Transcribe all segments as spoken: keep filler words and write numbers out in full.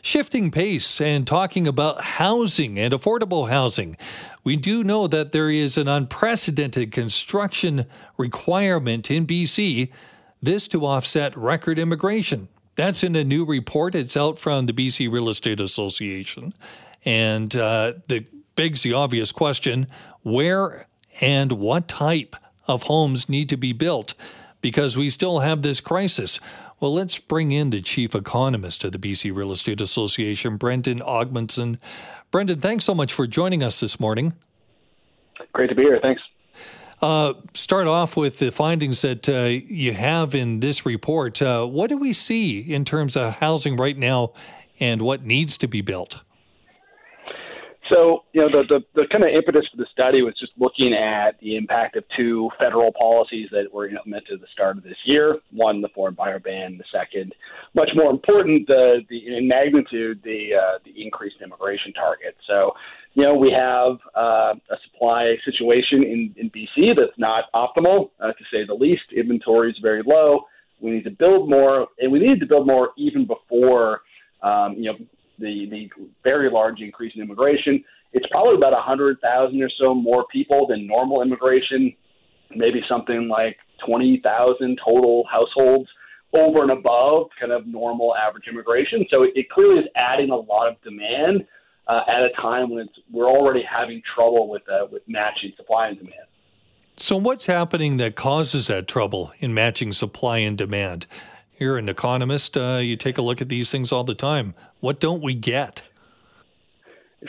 Shifting pace and talking about housing and affordable housing, we do know that there is an unprecedented construction requirement in B C, this to offset record immigration. That's in a new report. It's out from the B C Real Estate Association. And uh, the begs the obvious question, where and what type of homes need to be built? Because we still have this crisis. Well, let's bring in the chief economist of the B C Real Estate Association, Brendon Ogmundson. Brendon, thanks so much for joining us this morning. Great to be here. Thanks. Uh, start off with the findings that uh, you have in this report. Uh, what do we see in terms of housing right now and what needs to be built? So, you know, the, the, the kind of impetus for the study was just looking at the impact of two federal policies that were implemented at the start of this year. One, the foreign buyer ban. The second, much more important, the, the in magnitude, the uh, the increased immigration target. So, you know, we have uh, a supply situation in, in B C that's not optimal, uh, to say the least. Inventory is very low. We need to build more, and we needed to build more even before, um, you know, The, the very large increase in immigration. It's probably about one hundred thousand or so more people than normal immigration, maybe something like twenty thousand total households over and above kind of normal average immigration. So it, it clearly is adding a lot of demand uh, at a time when it's, we're already having trouble with uh, with matching supply and demand. So what's happening that causes that trouble in matching supply and demand? You're an economist. Uh, you take a look at these things all the time. What don't we get?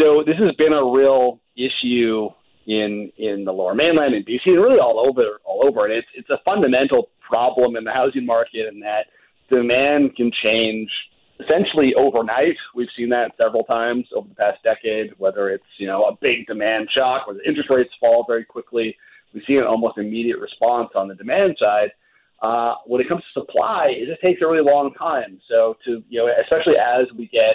So this has been a real issue in in the Lower Mainland, in B C, and really all over, all over. And it's it's a fundamental problem in the housing market, in that demand can change essentially overnight. We've seen that several times over the past decade. Whether it's you know a big demand shock, where the interest rates fall very quickly, we see an almost immediate response on the demand side. Uh, when it comes to supply, it just takes a really long time. So to, you know, especially as we get,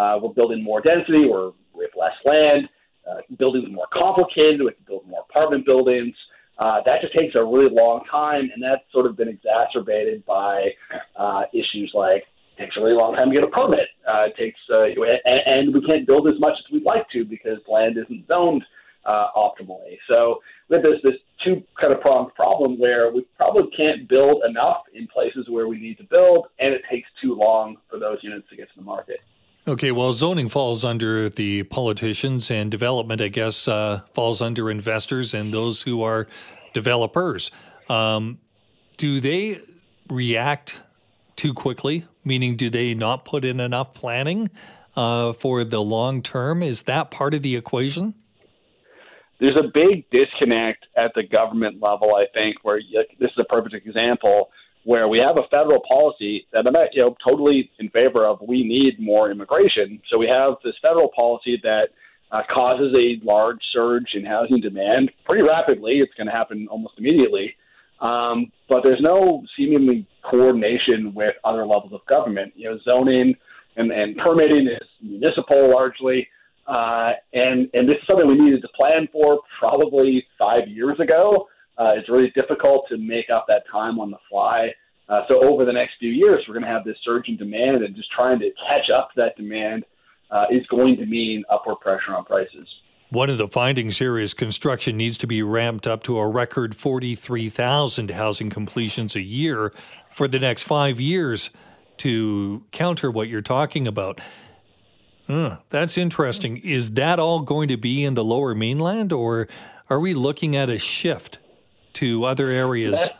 uh, we're building more density, we're we have less land, uh, buildings are more complicated, we have to build more apartment buildings. Uh, that just takes a really long time, and that's sort of been exacerbated by uh, issues like it takes a really long time to get a permit. Uh, it takes, uh, and, and we can't build as much as we'd like to because land isn't zoned Uh, optimally. So we have this, this two kind of pronged problem where we probably can't build enough in places where we need to build, and it takes too long for those units to get to the market. Okay, well, zoning falls under the politicians, and development, I guess, uh, falls under investors and those who are developers. Um, do they react too quickly? Meaning, do they not put in enough planning uh, for the long term? Is that part of the equation? There's a big disconnect at the government level, I think, where you, this is a perfect example where we have a federal policy that I'm you know, totally in favor of. We need more immigration. So we have this federal policy that uh, causes a large surge in housing demand pretty rapidly. It's going to happen almost immediately. Um, but there's no seemingly coordination with other levels of government. You know, zoning and, and permitting is municipal largely. Uh, and, and this is something we needed to plan for probably five years ago. Uh, it's really difficult to make up that time on the fly. Uh, so over the next few years, we're going to have this surge in demand, and just trying to catch up to that demand uh, is going to mean upward pressure on prices. One of the findings here is construction needs to be ramped up to a record forty-three thousand housing completions a year for the next five years to counter what you're talking about. Mm, that's interesting. Is that all going to be in the Lower Mainland, or are we looking at a shift to other areas? That's,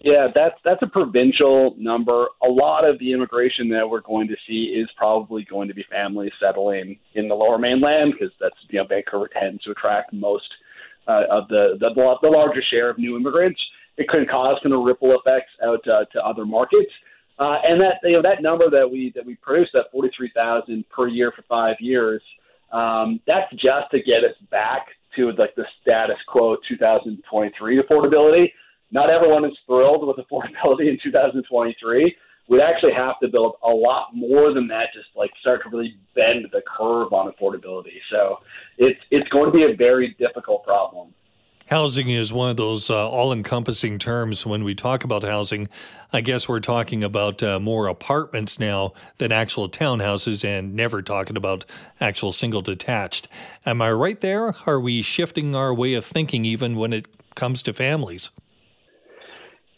yeah, that's that's a provincial number. A lot of the immigration that we're going to see is probably going to be families settling in the Lower Mainland, because that's you know Vancouver tends to attract most uh, of the, the the larger share of new immigrants. It could cause kind of ripple effects out uh, to other markets. Uh, and that, you know, that number that we that we produced, that forty-three thousand per year for five years, um, that's just to get us back to like the status quo two thousand twenty-three affordability. Not everyone is thrilled with affordability in two thousand twenty-three. We'd actually have to build a lot more than that, just like start to really bend the curve on affordability. So it's it's going to be a very difficult problem. Housing is one of those uh, all-encompassing terms. When we talk about housing, I guess we're talking about uh, more apartments now than actual townhouses, and never talking about actual single detached. Am I right there? Are we shifting our way of thinking even when it comes to families?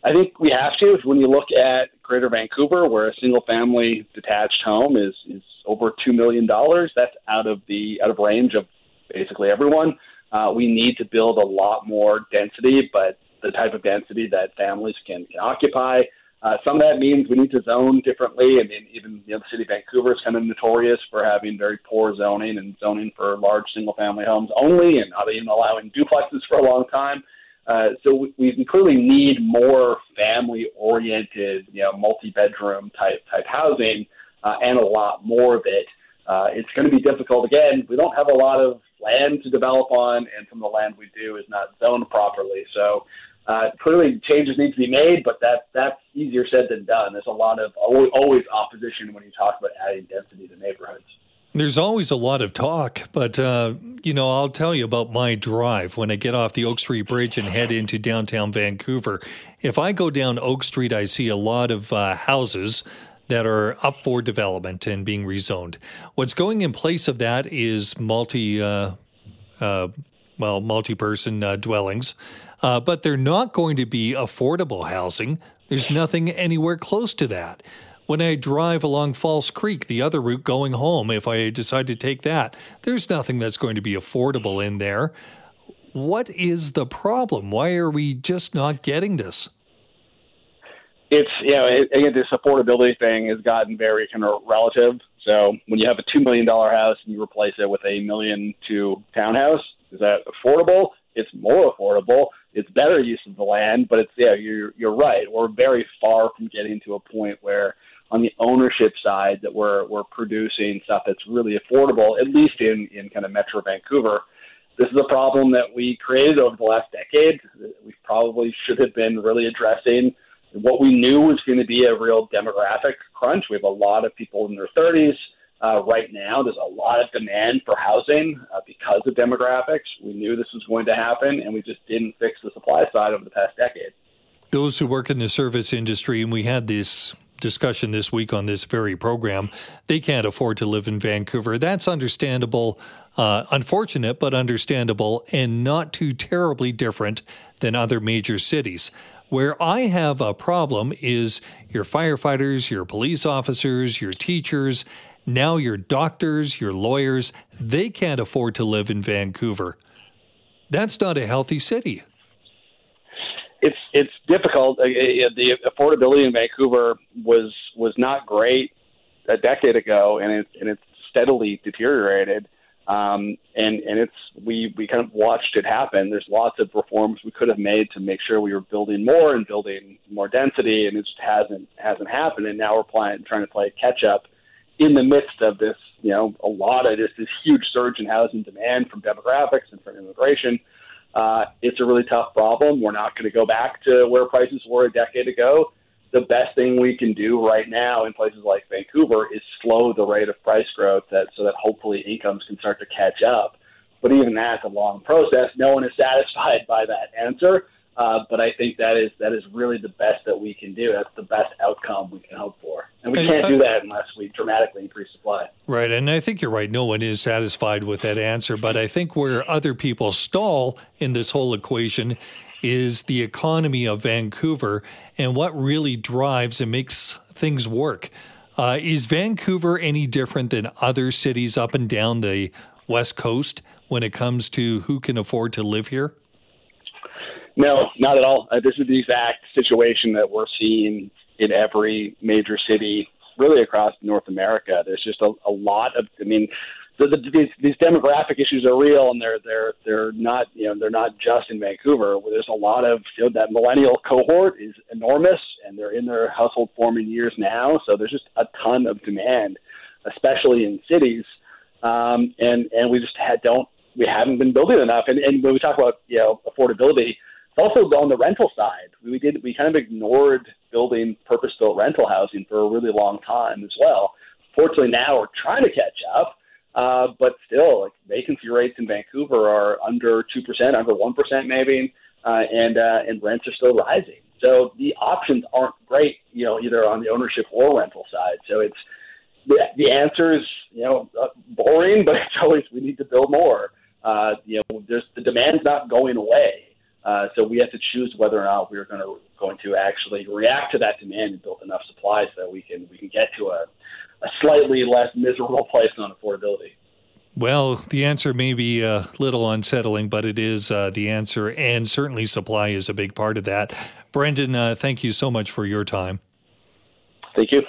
I think we have to. When you look at Greater Vancouver, where a single-family detached home is, is over two million dollars, that's out of the out of range of basically everyone. Uh, we need to build a lot more density, but the type of density that families can, can occupy. Uh, some of that means we need to zone differently. I mean, even you know, the city of Vancouver is kind of notorious for having very poor zoning and zoning for large single-family homes only, and not even allowing duplexes for a long time. Uh, so we, we clearly need more family-oriented, you know, multi-bedroom type type housing, uh, and a lot more of it. Uh, it's going to be difficult. Again, we don't have a lot of land to develop on, and some of the land we do is not zoned properly. So uh, clearly changes need to be made, but that that's easier said than done. There's a lot of always opposition when you talk about adding density to neighborhoods. There's always a lot of talk, but, uh, you know, I'll tell you about my drive when I get off the Oak Street Bridge and head into downtown Vancouver. If I go down Oak Street, I see a lot of uh, houses that are up for development and being rezoned. What's going in place of that is multi, uh, uh, well, multi-person uh, dwellings, uh, but they're not going to be affordable housing. There's nothing anywhere close to that. When I drive along False Creek, the other route going home, if I decide to take that, there's nothing that's going to be affordable in there. What is the problem? Why are we just not getting this? It's, you know, it, again, this affordability thing has gotten very kind of relative. So when you have a two million dollars house and you replace it with a million two townhouse, is that affordable? It's more affordable. It's better use of the land, but it's, yeah, you're, you're right. We're very far from getting to a point where on the ownership side that we're, we're producing stuff that's really affordable, at least in, in kind of Metro Vancouver. This is a problem that we created over the last decade. We probably should have been really addressing what we knew was going to be a real demographic crunch. We have a lot of people in their thirties. Uh, right now, there's a lot of demand for housing uh, because of demographics. We knew this was going to happen, and we just didn't fix the supply side over the past decade. Those who work in the service industry, and we had this discussion this week on this very program, they can't afford to live in Vancouver. That's understandable, uh, unfortunate, but understandable, and not too terribly different than other major cities. Where I have a problem is your firefighters, your police officers, your teachers. Now your doctors, your lawyers, they can't afford to live in Vancouver. That's not a healthy city. It's it's difficult. The affordability in Vancouver was was not great a decade ago, and it's and it's steadily deteriorated. Um, and and it's we we kind of watched it happen. There's lots of reforms we could have made to make sure we were building more and building more density, and it just hasn't hasn't happened. And now we're playing, trying to play catch up. In the midst of this, you know, a lot of this, this huge surge in housing demand from demographics and from immigration, uh, it's a really tough problem. We're not going to go back to where prices were a decade ago. The best thing we can do right now in places like Vancouver is slow the rate of price growth that, so that hopefully incomes can start to catch up. But even that's a long process. No one is satisfied by that answer. Uh, but I think that is that is really the best that we can do. That's the best outcome we can hope for. And we can't do that unless we dramatically increase supply. Right, and I think you're right. No one is satisfied with that answer. But I think where other people stall in this whole equation is the economy of Vancouver and what really drives and makes things work. Uh, is Vancouver any different than other cities up and down the West Coast when it comes to who can afford to live here? No, not at all. Uh, this is the exact situation that we're seeing in every major city, really across North America. There's just a, a lot of, I mean, the, the, these, these demographic issues are real, and they're they're they're not you know they're not just in Vancouver. There's a lot of you know, that millennial cohort is enormous, and they're in their household forming years now. So there's just a ton of demand, especially in cities, um, and and we just had, don't we haven't been building enough. And, and when we talk about you know affordability, it's also on the rental side. We did we kind of ignored building purpose-built rental housing for a really long time as well. Fortunately, now we're trying to catch up. Uh, but still, like, vacancy rates in Vancouver are under two percent, under one percent maybe, uh, and uh, and rents are still rising. So the options aren't great, you know, either on the ownership or rental side. So it's the, the answer is, you know, uh, boring, but it's always we need to build more. Uh, you know, there's, the demand's not going away. Uh, so we have to choose whether or not we're going to going to actually react to that demand and build enough supply so that we can we can get to a, a slightly less miserable place on affordability. Well, the answer may be a little unsettling, but it is uh, the answer, and certainly supply is a big part of that. Brendon, uh, thank you so much for your time. Thank you.